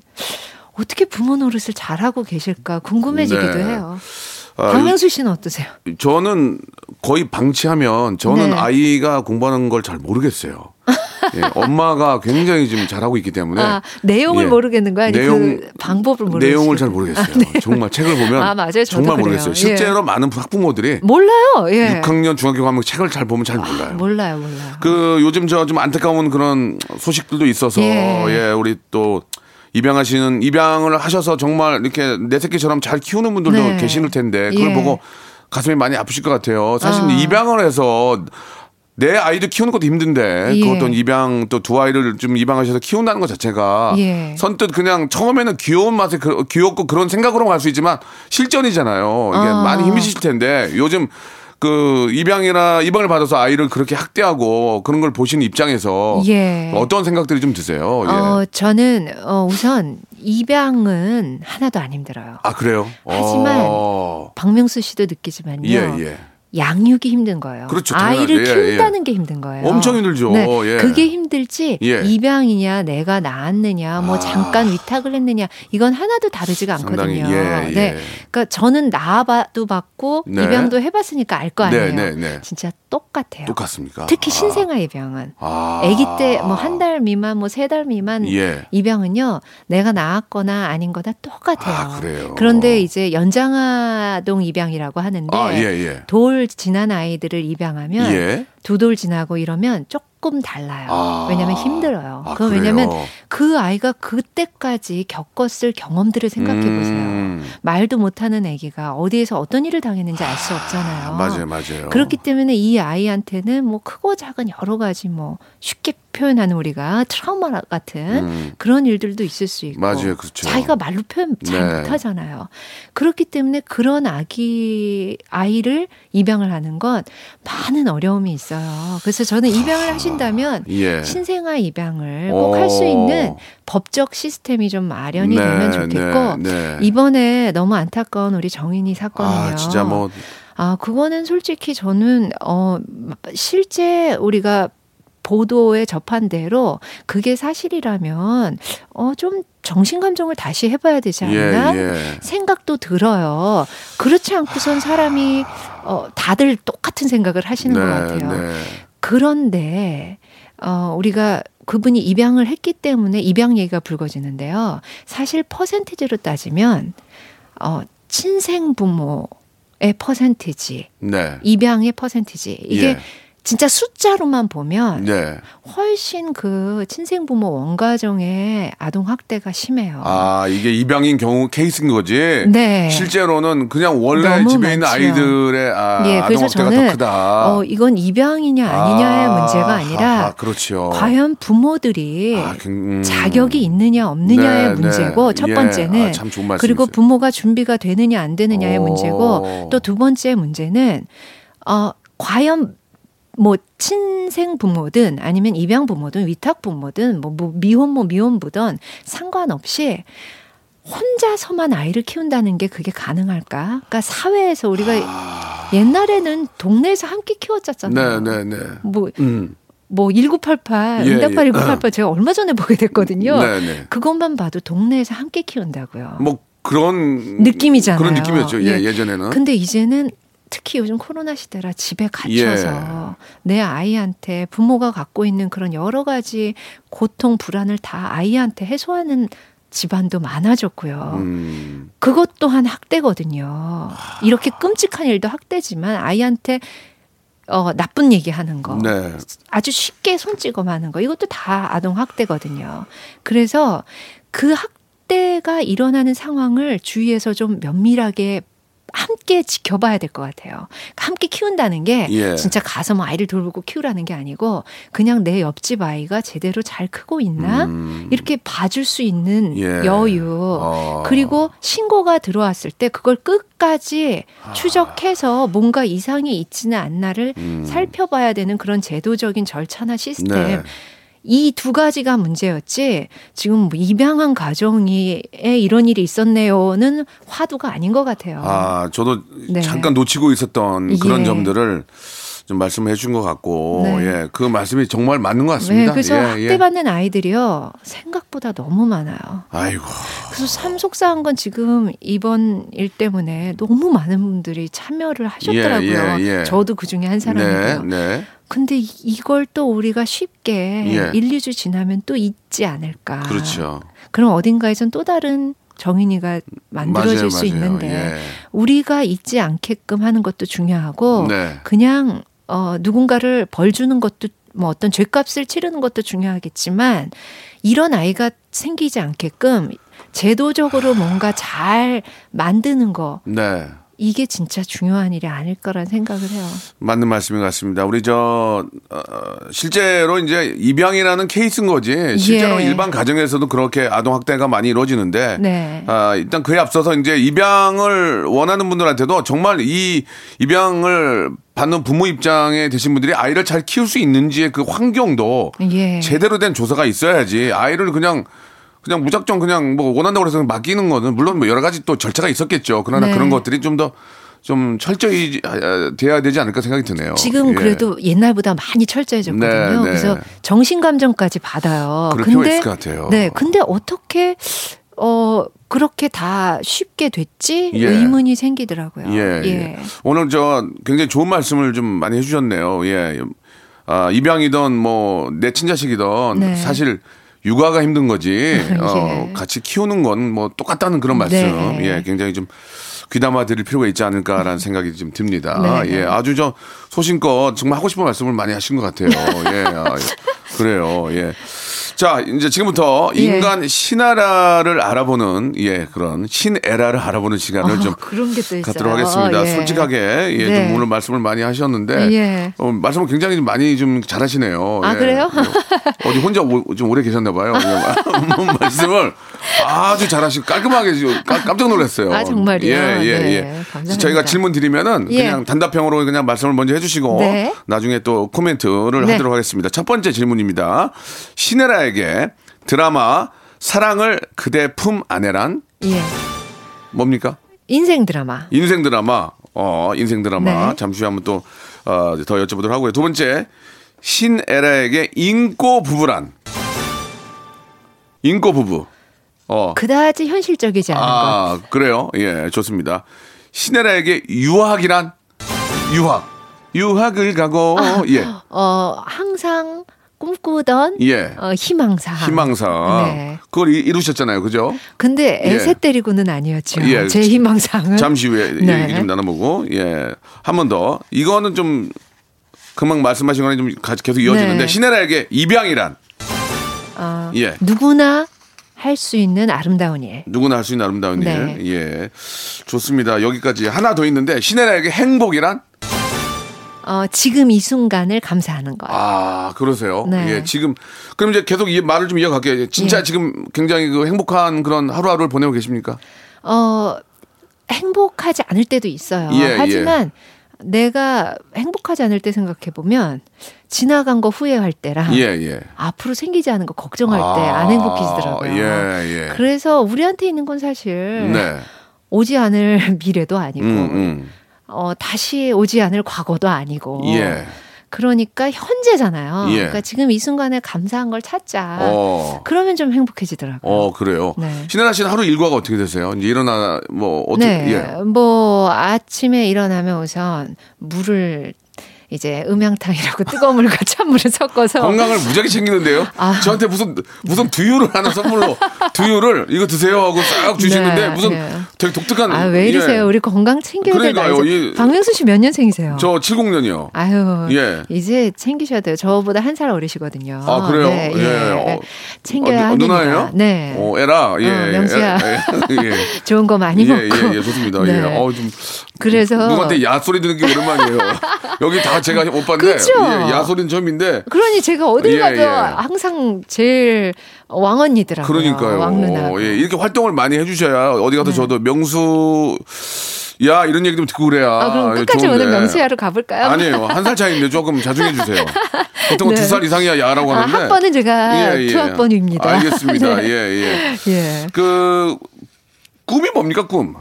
어떻게 부모 노릇을 잘하고 계실까 궁금해지기도 해요. 박명수 씨는 어떠세요? 저는 거의 방치하면 저는 아이가 공부하는 걸 잘 모르겠어요. 예, 엄마가 굉장히 지금 잘하고 있기 때문에 내용을 모르겠는 거야? 내용, 그 방법을 모르겠어요. 내용을 잘 모르겠어요. 정말 책을 보면 정말 그래요. 모르겠어요. 실제로 많은 학부모들이 몰라요. 6학년 중학교 과목 책을 잘 보면 잘 몰라요. 몰라요. 그 요즘 저 좀 안타까운 그런 소식들도 있어서 우리 또 입양하시는 입양을 하셔서 정말 이렇게 내 새끼처럼 잘 키우는 분들도 계시는 텐데 그걸 보고 가슴이 많이 아프실 것 같아요. 사실 입양을 해서 내 아이도 키우는 것도 힘든데 그것도 입양 또 두 아이를 좀 입양하셔서 키운다는 것 자체가 선뜻 그냥 처음에는 귀여운 맛에 귀엽고 그런 생각으로 갈 수 있지만 실전이잖아요. 이게 많이 힘드실 텐데 요즘 그 입양을 받아서 아이를 그렇게 학대하고 그런 걸 보시는 입장에서 어떤 생각들이 좀 드세요? 저는 우선 입양은 하나도 안 힘들어요. 아 그래요? 하지만 박명수 씨도 느끼지만요. 양육이 힘든 거예요. 그렇죠, 아이를 키운다는 게 힘든 거예요. 엄청 힘들죠. 그게 힘들지 입양이냐 내가 낳았느냐 뭐 잠깐 위탁을 했느냐 이건 하나도 다르지가 않거든요. 그러니까 저는 낳아봐도 봤고 입양도 해봤으니까 알 거 아니에요. 진짜 똑같아요. 똑같습니까? 특히 신생아 입양은 아기 때 뭐 한 달 미만 뭐 세 달 미만 입양은요 내가 낳았거나 아닌 거나 똑같아요. 그래요. 그런데 이제 연장아동 입양이라고 하는데 돌 지난 아이들을 입양하면 두 돌 지나고 이러면 조금 달라요. 왜냐하면 힘들어요. 그거 왜냐하면 그 아이가 그때까지 겪었을 경험들을 생각해 보세요. 말도 못하는 아기가 어디에서 어떤 일을 당했는지 알 수 없잖아요. 맞아요. 그렇기 때문에 이 아이한테는 뭐 크고 작은 여러 가지 뭐 쉽게 표현하는 우리가 트라우마 같은 그런 일들도 있을 수 있고 그렇죠. 자기가 말로 표현 잘 못하잖아요. 그렇기 때문에 그런 아이를 입양을 하는 건 많은 어려움이 있어요. 그래서 저는 입양을 하신다면 신생아 입양을 꼭 할 수 있는 법적 시스템이 좀 마련이 되면 좋겠고 이번에 너무 안타까운 우리 정인이 사건이에요. 진짜 뭐 그거는 솔직히 저는 실제 우리가 보도에 접한 대로 그게 사실이라면 좀 정신감정을 다시 해봐야 되지 않나 생각도 들어요. 그렇지 않고선 사람이 다들 똑같은 생각을 하시는 것 같아요. 그런데 우리가 그분이 입양을 했기 때문에 입양 얘기가 불거지는데요. 사실 퍼센티지로 따지면 친생부모의 퍼센티지, 입양의 퍼센티지 이게 진짜 숫자로만 보면 훨씬 그 친생부모 원가정의 아동 학대가 심해요. 이게 입양인 경우 케이스인 거지. 실제로는 그냥 원래 집에 있는 아이들의 아동 학대가 더 크다. 이건 입양이냐 아니냐의 문제가 아니라 과연 부모들이 자격이 있느냐 없느냐의 문제고 첫 번째는 참 좋은 말씀이세요. 그리고 부모가 준비가 되느냐 안 되느냐의 문제고 또 두 번째 문제는 과연 뭐 친생 부모든 아니면 입양 부모든 위탁 부모든 뭐 미혼모 미혼부든 상관없이 혼자서만 아이를 키운다는 게 그게 가능할까? 그러니까 사회에서 우리가 옛날에는 동네에서 함께 키웠었잖아요. 뭐 1988, 응답파 1988 제가 얼마 전에 보게 됐거든요. 그것만 봐도 동네에서 함께 키운다고요. 뭐 그런 느낌이잖아요. 그런 느낌이었죠. 예전에는. 근데 이제는 특히 요즘 코로나 시대라 집에 갇혀서 내 아이한테 부모가 갖고 있는 그런 여러 가지 고통, 불안을 다 아이한테 해소하는 집안도 많아졌고요. 그것 또한 학대거든요. 이렇게 끔찍한 일도 학대지만 아이한테 나쁜 얘기하는 거, 아주 쉽게 손찌검하는 거 이것도 다 아동 학대거든요. 그래서 그 학대가 일어나는 상황을 주위에서 좀 면밀하게 함께 지켜봐야 될 것 같아요. 함께 키운다는 게 예. 진짜 가서 뭐 아이를 돌보고 키우라는 게 아니고 그냥 내 옆집 아이가 제대로 잘 크고 있나 이렇게 봐줄 수 있는 예. 여유 그리고 신고가 들어왔을 때 그걸 끝까지 추적해서 뭔가 이상이 있지는 않나를 살펴봐야 되는 그런 제도적인 절차나 시스템 네. 이 두 가지가 문제였지 지금 뭐 입양한 가정에 이런 일이 있었네요는 화두가 아닌 것 같아요. 아, 저도 네. 잠깐 놓치고 있었던 그런 예. 점들을 좀 말씀해 주신 것 같고 네. 예, 그 말씀이 정말 맞는 것 같습니다. 네, 그래서 예, 예. 학대받는 아이들이요 생각보다 너무 많아요. 아이고. 그래서 참 속상한 건 지금 이번 일 때문에 너무 많은 분들이 참여를 하셨더라고요. 예, 예, 예. 저도 그중에 한 사람이고요. 네, 네. 근데 이걸 또 우리가 쉽게 예. 1, 2주 지나면 또 잊지 않을까. 그렇죠. 그럼 어딘가에선 또 다른 정인이가 만들어질 맞아요, 수 맞아요. 있는데 예. 우리가 잊지 않게끔 하는 것도 중요하고 네. 그냥 누군가를 벌 주는 것도 뭐 어떤 죄값을 치르는 것도 중요하겠지만 이런 아이가 생기지 않게끔 제도적으로 뭔가 잘 만드는 거. 네. 이게 진짜 중요한 일이 아닐까라는 생각을 해요. 맞는 말씀인 것 같습니다. 우리 실제로 이제 입양이라는 케이스인 거지. 실제로 예. 일반 가정에서도 그렇게 아동 학대가 많이 이루어지는데, 네. 일단 그에 앞서서 이제 입양을 원하는 분들한테도 정말 이 입양을 받는 부모 입장에 되신 분들이 아이를 잘 키울 수 있는지의 그 환경도 예. 제대로 된 조사가 있어야지. 아이를 그냥 무작정 그냥 뭐 원한다고 해서 맡기는 거는 물론 뭐 여러 가지 또 절차가 있었겠죠. 그러나 네. 그런 것들이 좀 철저히 돼야 되지 않을까 생각이 드네요. 지금 예. 그래도 옛날보다 많이 철저해졌거든요. 네, 네. 그래서 정신감정까지 받아요. 그럴 필요가 있을 것 같아요. 네, 근데 어떻게 그렇게 다 쉽게 됐지 예. 의문이 생기더라고요. 예, 예. 예. 오늘 굉장히 좋은 말씀을 좀 많이 해주셨네요. 예, 입양이든 뭐 내 친자식이든 네. 사실. 육아가 힘든 거지 예. 같이 키우는 건 뭐 똑같다는 그런 말씀 네. 예, 굉장히 좀 귀담아 드릴 필요가 있지 않을까라는 생각이 좀 듭니다. 네. 예, 아주 소신껏 정말 하고 싶은 말씀을 많이 하신 것 같아요. 예, 그래요. 예, 자 이제 지금부터 인간 예. 신애라를 알아보는 그런 신애라를 알아보는 시간을 좀 갖도록 하겠습니다. 예. 솔직하게 네. 좀 오늘 말씀을 많이 하셨는데 예. 말씀을 굉장히 많이 좀 잘하시네요. 아 예. 그래요? 어디 혼자 좀 오래 계셨나 봐요. 말씀을 아주 잘하시고 깔끔하게 깜짝 놀랐어요. 아 정말요? 예. 감사합니다. 저희가 질문 드리면은 그냥 단답형으로 그냥 말씀을 먼저 해주시고 네. 나중에 또 코멘트를 네. 하도록 하겠습니다. 첫 번째 질문입니다. 신애라에게 드라마 사랑을 그대 품 안에란 예. 뭡니까? 인생 드라마. 인생 드라마. 네. 잠시 후에 한번 또 더 여쭤보도록 하고요. 두 번째 신애라에게 인꼬 부부란 인꼬 부부. 그다지 현실적이지 않은 것. 아 그래요? 예 좋습니다. 신애라에게 유학이란 유학을 가고 항상 꿈꾸던 희망상 네. 그걸 이루셨잖아요, 그죠? 근데 애새 때리고는 아니었죠. 예. 제 희망상은 잠시 후에 네. 얘기 좀 나눠보고 한 번 더 이거는 좀 금방 말씀하신 거는 좀 계속 이어지는데 네. 신애라에게 입양이란 누구나 할 수 있는 아름다운 일. 네. 예. 좋습니다. 여기까지 하나 더 있는데 신애라에게 행복이란? 지금 이 순간을 감사하는 거예요. 아, 그러세요? 네. 예, 지금 그럼 이제 계속 이 말을 좀 이어갈게요. 진짜 예. 지금 굉장히 행복한 그런 하루하루를 보내고 계십니까? 행복하지 않을 때도 있어요. 하지만 내가 행복하지 않을 때 생각해 보면 지나간 거 후회할 때랑 앞으로 생기지 않은 거 걱정할 때 안 행복해지더라고요. 그래서 우리한테 있는 건 사실 오지 않을 미래도 아니고 다시 오지 않을 과거도 아니고 그러니까 현재잖아요. 그러니까 지금 이 순간에 감사한 걸 찾자. 그러면 좀 행복해지더라고요. 그래요. 네. 신애라 씨는 하루 일과가 어떻게 되세요? 이제 일어나 뭐 아침에 일어나면 우선 물을 이제 음양탕이라고 뜨거운 물과 찬물을 섞어서 건강을 무지하게 챙기는데요. 저한테 무슨 두유를 하나 선물로 두유를 이거 드세요 하고 싹 주시는데 되게 독특한. 아, 왜 이러세요? 우리 건강 챙겨야 될 나이죠. 박명수 씨 몇 년생이세요? 저 70년이요. 이제 챙기셔야 돼요. 저보다 한 살 어리시거든요. 아 그래요? 챙겨야 합니다. 누나예요? 네. 오, 에라. 예. 명수야. 예. 좋은 거 많이 먹고. 예, 좋습니다. 네. 예. 좀 그래서 누구한테 야 소리 듣는 게 오랜만이에요. 여기 다 제가 못 봤는데. 그렇죠. 예, 야 소리는 처음인데. 그러니 제가 어딜 가도 항상 제일 왕언니더라고요. 그러니까요. 왕누나. 예, 이렇게 활동을 많이 해주셔야 어디 가서 저도 명수. 야, 이런 얘기 좀 듣고 그래야. 그럼 끝까지 좋은데. 오늘 명수야로 가볼까요? 아니에요. 한 살 차이인데 조금 자중해 주세요. 보통은 네. 2살 이상이야 야라고 하는데. 학번은 제가 투학번입니다. 알겠습니다. 네. 예. 그 꿈이 뭡니까 꿈?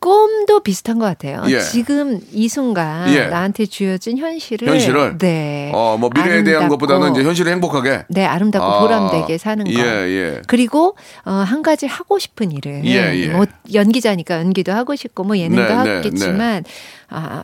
꿈도 비슷한 것 같아요. 예. 지금 이 순간 나한테 주어진 현실을 네. 뭐 미래에 아름답고, 대한 것보다는 이제 현실을 행복하게. 네, 아름답고 보람되게 사는 거. 예. 그리고 한 가지 하고 싶은 일을. 예. 뭐 연기자니까 연기도 하고 싶고 뭐 예능도 하겠지만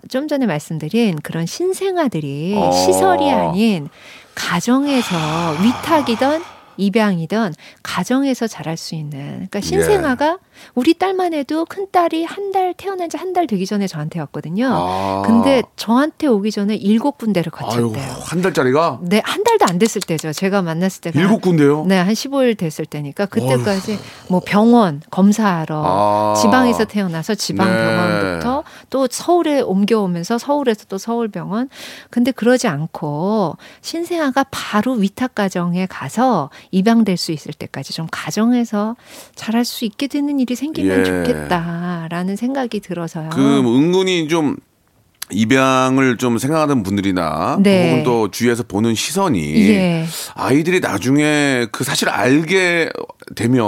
좀 전에 말씀드린 그런 신생아들이 시설이 아닌 가정에서 위탁이던 입양이든 가정에서 자랄 수 있는 그러니까 신생아가 우리 딸만 해도 큰딸이 한 달 태어난 지 한 달 되기 전에 저한테 왔거든요. 근데 저한테 오기 전에 7군데를 거쳤대요. 한 달짜리가? 네. 한 달도 안 됐을 때죠. 제가 만났을 때가 7군데요? 네. 한 15일 됐을 때니까 그때까지 뭐 병원 검사하러 지방에서 태어나서 지방병원부터 또 서울에 옮겨오면서 서울에서 또 서울병원 근데 그러지 않고 신생아가 바로 위탁가정에 가서 입양될 수 있을 때까지 좀 가정에서 잘할 수 있게 되는 일이 생기면 좋겠다라는 생각이 들어서요. 그 은근히 좀 입양을 좀 생각하는 분들이나 혹은 또 주위에서 보는 시선이 아이들이 나중에 그 사실 알게 되면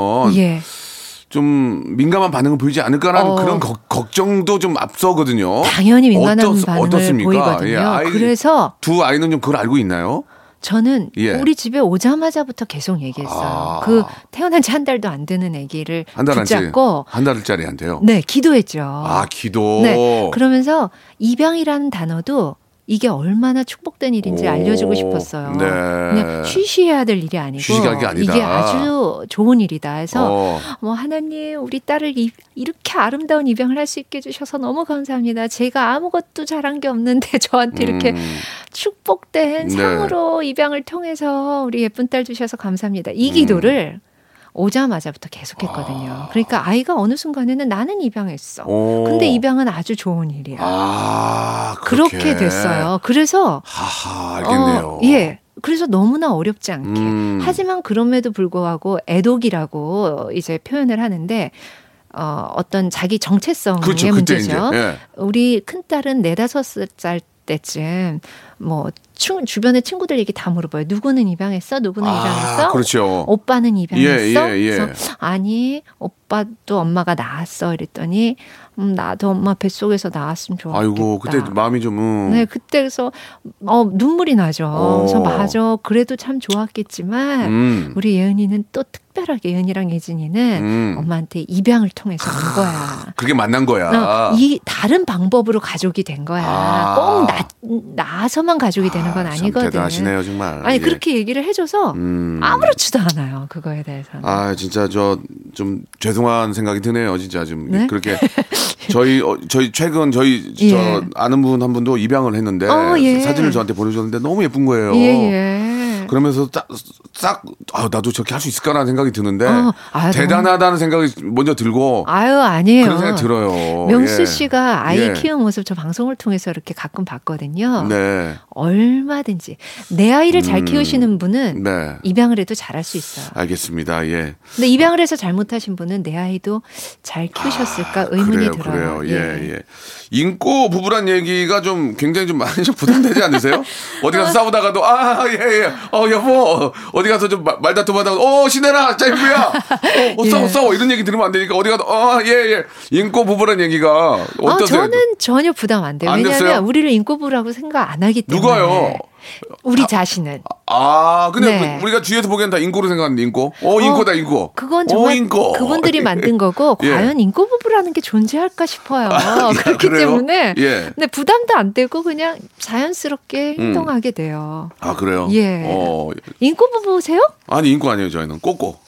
좀 민감한 반응을 보이지 않을까라는 그런 걱정도 좀 앞서거든요. 당연히 민감한 반응을 어떻습니까? 보이거든요. 그래서 두 아이는 좀 그걸 알고 있나요? 저는 우리 집에 오자마자부터 계속 얘기했어요. 그 태어난 지 한 달도 안 되는 아기를 붙잡고 한 달짜리한테요. 네, 기도했죠. 기도. 네, 그러면서 입양이라는 단어도 이게 얼마나 축복된 일인지 알려주고 싶었어요. 네. 그냥 쉬쉬해야 될 일이 아니고 이게 아주 좋은 일이다 해서 뭐 하나님 우리 딸을 이렇게 아름다운 입양을 할 수 있게 해주셔서 너무 감사합니다. 제가 아무것도 잘한 게 없는데 저한테 이렇게 축복된 상으로 입양을 통해서 우리 예쁜 딸 주셔서 감사합니다. 이 기도를 오자마자부터 계속했거든요. 그러니까 아이가 어느 순간에는 나는 입양했어. 근데 입양은 아주 좋은 일이야. 그렇게 됐어요. 그래서 알겠네요. 그래서 너무나 어렵지 않게. 하지만 그럼에도 불구하고 애독이라고 이제 표현을 하는데 어떤 자기 정체성의 문제죠. 우리 큰딸은 4-5살 때쯤 뭐 주변의 친구들 얘기 다 물어봐요. 누구는 입양했어? 누구는 입양했어? 그렇죠. 오빠는 입양했어? 그래서 아니 오빠도 엄마가 낳았어 이랬더니 나도 엄마 뱃속에서 낳았으면 좋았겠다. 아이고 그때 마음이 좀 네 그때 그래서 눈물이 나죠. 그래서 맞아 그래도 참 좋았겠지만 우리 예은이는 또 특별하게 예은이랑 예진이는 엄마한테 입양을 통해서 온 거야. 그게 만난 거야. 이 다른 방법으로 가족이 된 거야. 꼭 나서만 가족이 되는 건 아니거든. 대단하시네요 정말. 아니 그렇게 얘기를 해줘서 아무렇지도 않아요 그거에 대해서는. 진짜 저 좀 죄송한 생각이 드네요 진짜 좀 네? 그렇게 저희 최근 저 아는 분 한 분도 입양을 했는데 사진을 저한테 보내주셨는데 너무 예쁜 거예요. 그러면서 딱 나도 저렇게 할 수 있을까라는 생각이 드는데 대단하다는 생각이 먼저 들고 아니에요. 그런 생각이 들어요. 명수 씨가 아이 키우는 모습 저 방송을 통해서 이렇게 가끔 봤거든요. 얼마든지 내 아이를 잘 키우시는 분은 입양을 해도 잘할 수 있어요. 알겠습니다. 근데 입양을 해서 잘못하신 분은 내 아이도 잘 키우셨을까 의문이 들어요. 그래요. 인꼬 부부란 얘기가 좀 굉장히 좀 많이 부담되지 않으세요? 어디 가서 싸우다가도 여보 어디 가서 좀 말다툼하다가 신애라 짜임부야 싸워 이런 얘기 들으면 안 되니까 어디 가도 인꼬 부부란 얘기가 어떠세요? 저는 전혀 부담 안 돼요. 왜냐하면 우리를 인꼬 부부라고 생각 안 하기 때문에. 누가요? 우리 자신은. 근데 우리가 주위에서 보기엔 다 인꼬로 생각하는데 인꼬. 인꼬다 인꼬. 그건 정말 인꼬. 그분들이 만든 거고 과연 인꼬 부부라는 게 존재할까 싶어요. 그렇기 때문에 근데 부담도 안 되고 그냥 자연스럽게 행동하게 돼요. 그래요? 인꼬 부부세요? 아니 인꼬 아니에요 저희는 꼬꼬.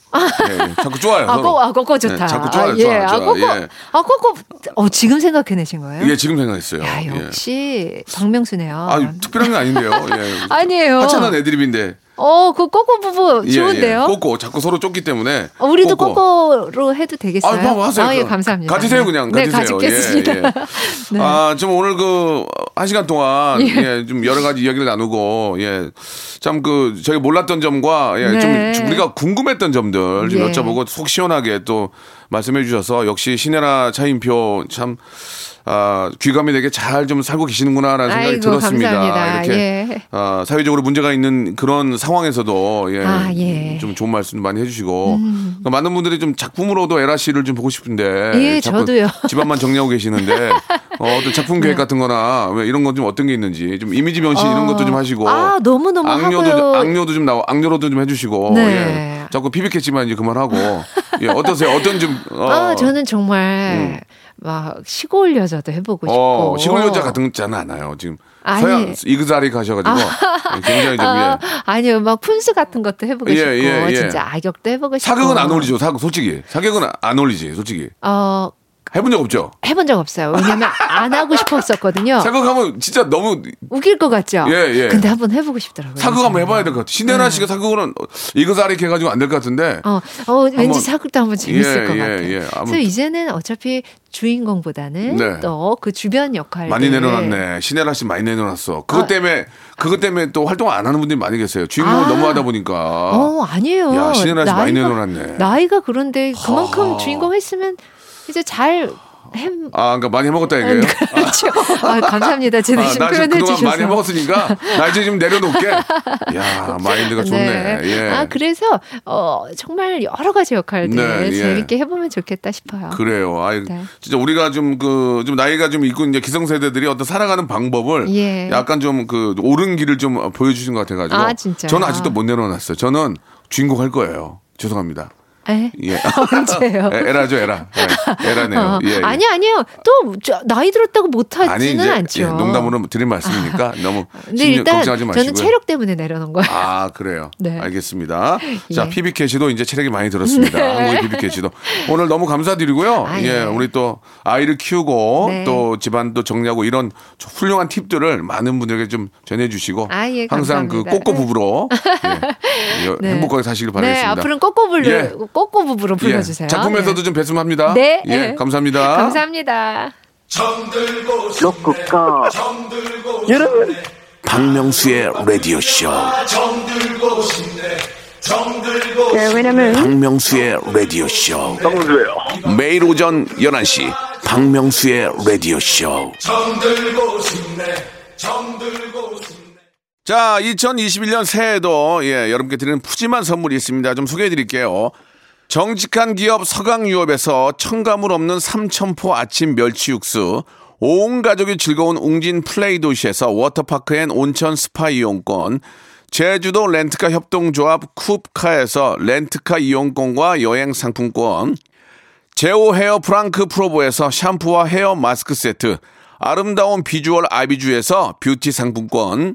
자꾸 좋아요. 꼬꼬 좋다. 자꾸 좋아요. 꼬꼬. 지금 생각해내신 거예요? 지금 생각했어요. 역시 박명수네요. 특별한 건 아닌데요. 아니에요. 하찮은 애드립인데. 그 꼬꼬 부부 좋은데요? 예, 예. 꼬꼬 자꾸 서로 쫓기 때문에. 우리도 꼬꼬로 해도 되겠어요? 아, 뭐 하세요? 예, 감사합니다. 가지세요 그냥. 네, 가지세요. 가지겠습니다. 예, 예. 네. 아, 좀 오늘 그 한 시간 동안 예, 좀 여러 가지 이야기를 나누고 예, 참 그 저희가 몰랐던 점과 예, 네. 좀 우리가 궁금했던 점들 좀 예. 여쭤보고 속 시원하게 또 말씀해 주셔서 역시 신애라 차인표 참. 아, 귀감이 되게 잘 좀 살고 계시는구나라는 생각이 들었습니다. 감사합니다. 이렇게 예. 사회적으로 문제가 있는 그런 상황에서도 예, 좀 좋은 말씀 많이 해주시고 그러니까 많은 분들이 좀 작품으로도 에라 씨를 좀 보고 싶은데 예, 저도요. 집안만 정리하고 계시는데 어떤 작품 계획 같은거나 이런 건 좀 어떤 게 있는지 좀 이미지 변신 이런 것도 좀 하시고 아 너무 너무 하고요. 악녀도 좀 나와 악녀로도 좀 해주시고 네. 예, 자꾸 피비캣지만 이제 그만하고 예, 어떠세요? 어떤 좀 저는 정말. 막 시골 여자도 해보고 싶고 시골 여자 같은 거잖아 않아요 지금 서양 이그자리 가셔가지고 굉장히 좀 아니요 막 푼수 같은 것도 해보고 싶고 진짜 악역도 해보고 싶고 사극은 안 어울리죠 사극 솔직히 사극은 안 어울리지 솔직히 해본 적 없죠? 해본 적 없어요. 왜냐면 안 하고 싶었었거든요. 사극하면 진짜 너무 웃길 것 같죠? 예. 근데 한번 해보고 싶더라고요. 사극 한번 해봐야 될 것 같아요. 신애라 씨가 사극으로는 이거저리 해가지고 안 될 것 같은데. 왠지 사극도 한번 재밌을 것 같아요. 그래서 이제는 어차피 주인공보다는 또 그 주변 역할 많이 내려놨네. 신애라 씨 많이 내려놨어. 그것 때문에 또 활동 안 하는 분들이 많이 계세요. 주인공을 너무 하다 보니까. 아니에요. 야, 신애라 씨 많이 내려놨네. 나이가 그런데 그만큼 주인공 했으면. 이제 잘 그러니까 많이 해먹었다 얘기예요. 그렇죠. 감사합니다. 제 대신 표현해 주셔서. 많이 해먹었으니까 나 이제 좀 내려놓을게. 야 마인드가 좋네. 예. 그래서 정말 여러 가지 역할들 재밌게 해보면 좋겠다 싶어요. 그래요. 진짜 우리가 좀 나이가 좀 있고 이제 기성세대들이 어떤 살아가는 방법을 약간 좀 그 옳은 길을 좀 보여주신 것 같아가지고. 진짜. 저는 아직도 못 내려놨어요. 저는 주인공 할 거예요. 죄송합니다. 예. 언제요? 에라죠. 에라네요. 예. 아니요. 또 나이 들었다고 못하지는 않죠. 예, 농담으로 드린 말씀이니까 너무 걱정하지 마시고요. 저는 체력 때문에 내려놓은 거예요. 그래요. 네. 알겠습니다. 예. 자, 피비캐시도 이제 체력이 많이 들었습니다. 네. 한국의 피비캐시도. 오늘 너무 감사드리고요. 예, 우리 또 아이를 키우고 또 집안도 정리하고 이런 훌륭한 팁들을 많은 분들에게 좀 전해주시고 항상 그 꼬꼬 부부로 행복하게 사시길 바라겠습니다. 네, 앞으로는 꼬꼬부를 꼬꼬부부로 불러주세요. 예, 작품에서도 좀 배송합니다. 네. 예, 감사합니다. 감사합니다. 여러분, 박명수의 라디오 쇼. 왜냐면 박명수의 라디오 쇼. 매일 오전 11시 박명수의 라디오 쇼. 자, 2021년 새해에도 여러분께 드리는 푸짐한 선물이 있습니다. 좀 소개해드릴게요. 정직한 기업 서강유업에서 첨가물 없는 삼천포 아침 멸치 육수, 온 가족이 즐거운 웅진 플레이 도시에서 워터파크 앤 온천 스파 이용권, 제주도 렌트카 협동조합 쿱카에서 렌트카 이용권과 여행 상품권, 제오 헤어 프랑크 프로보에서 샴푸와 헤어 마스크 세트, 아름다운 비주얼 아비주에서 뷰티 상품권,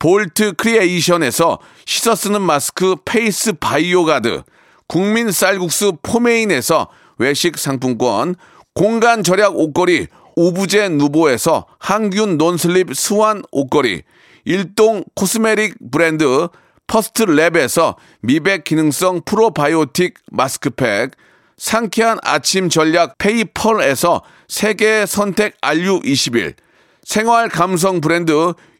볼트 크리에이션에서 씻어쓰는 마스크 페이스 바이오가드, 국민 쌀국수 포메인에서 외식 상품권, 공간 절약 옷걸이 오브제 누보에서 항균 논슬립 수완 옷걸이, 일동 코스메릭 브랜드 퍼스트랩에서 미백 기능성 프로바이오틱 마스크팩, 상쾌한 아침 전략 페이펄에서 세계 선택 RU21, 생활 감성 브랜드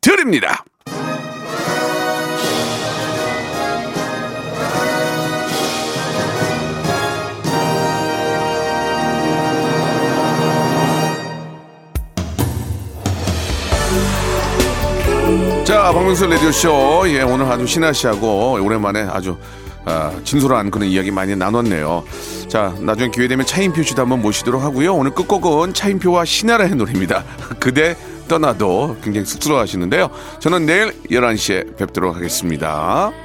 드립니다. 자, 박명수 라디오쇼. 예, 오늘 아주 신하씨하고 오랜만에 아주 진솔한 그런 이야기 많이 나눴네요. 자, 나중에 기회되면 차인표 씨도 한번 모시도록 하고요. 오늘 끝곡은 차인표와 신애라의 노래입니다. 그대 떠나도. 굉장히 쑥스러워하시는데요. 저는 내일 11시에 뵙도록 하겠습니다.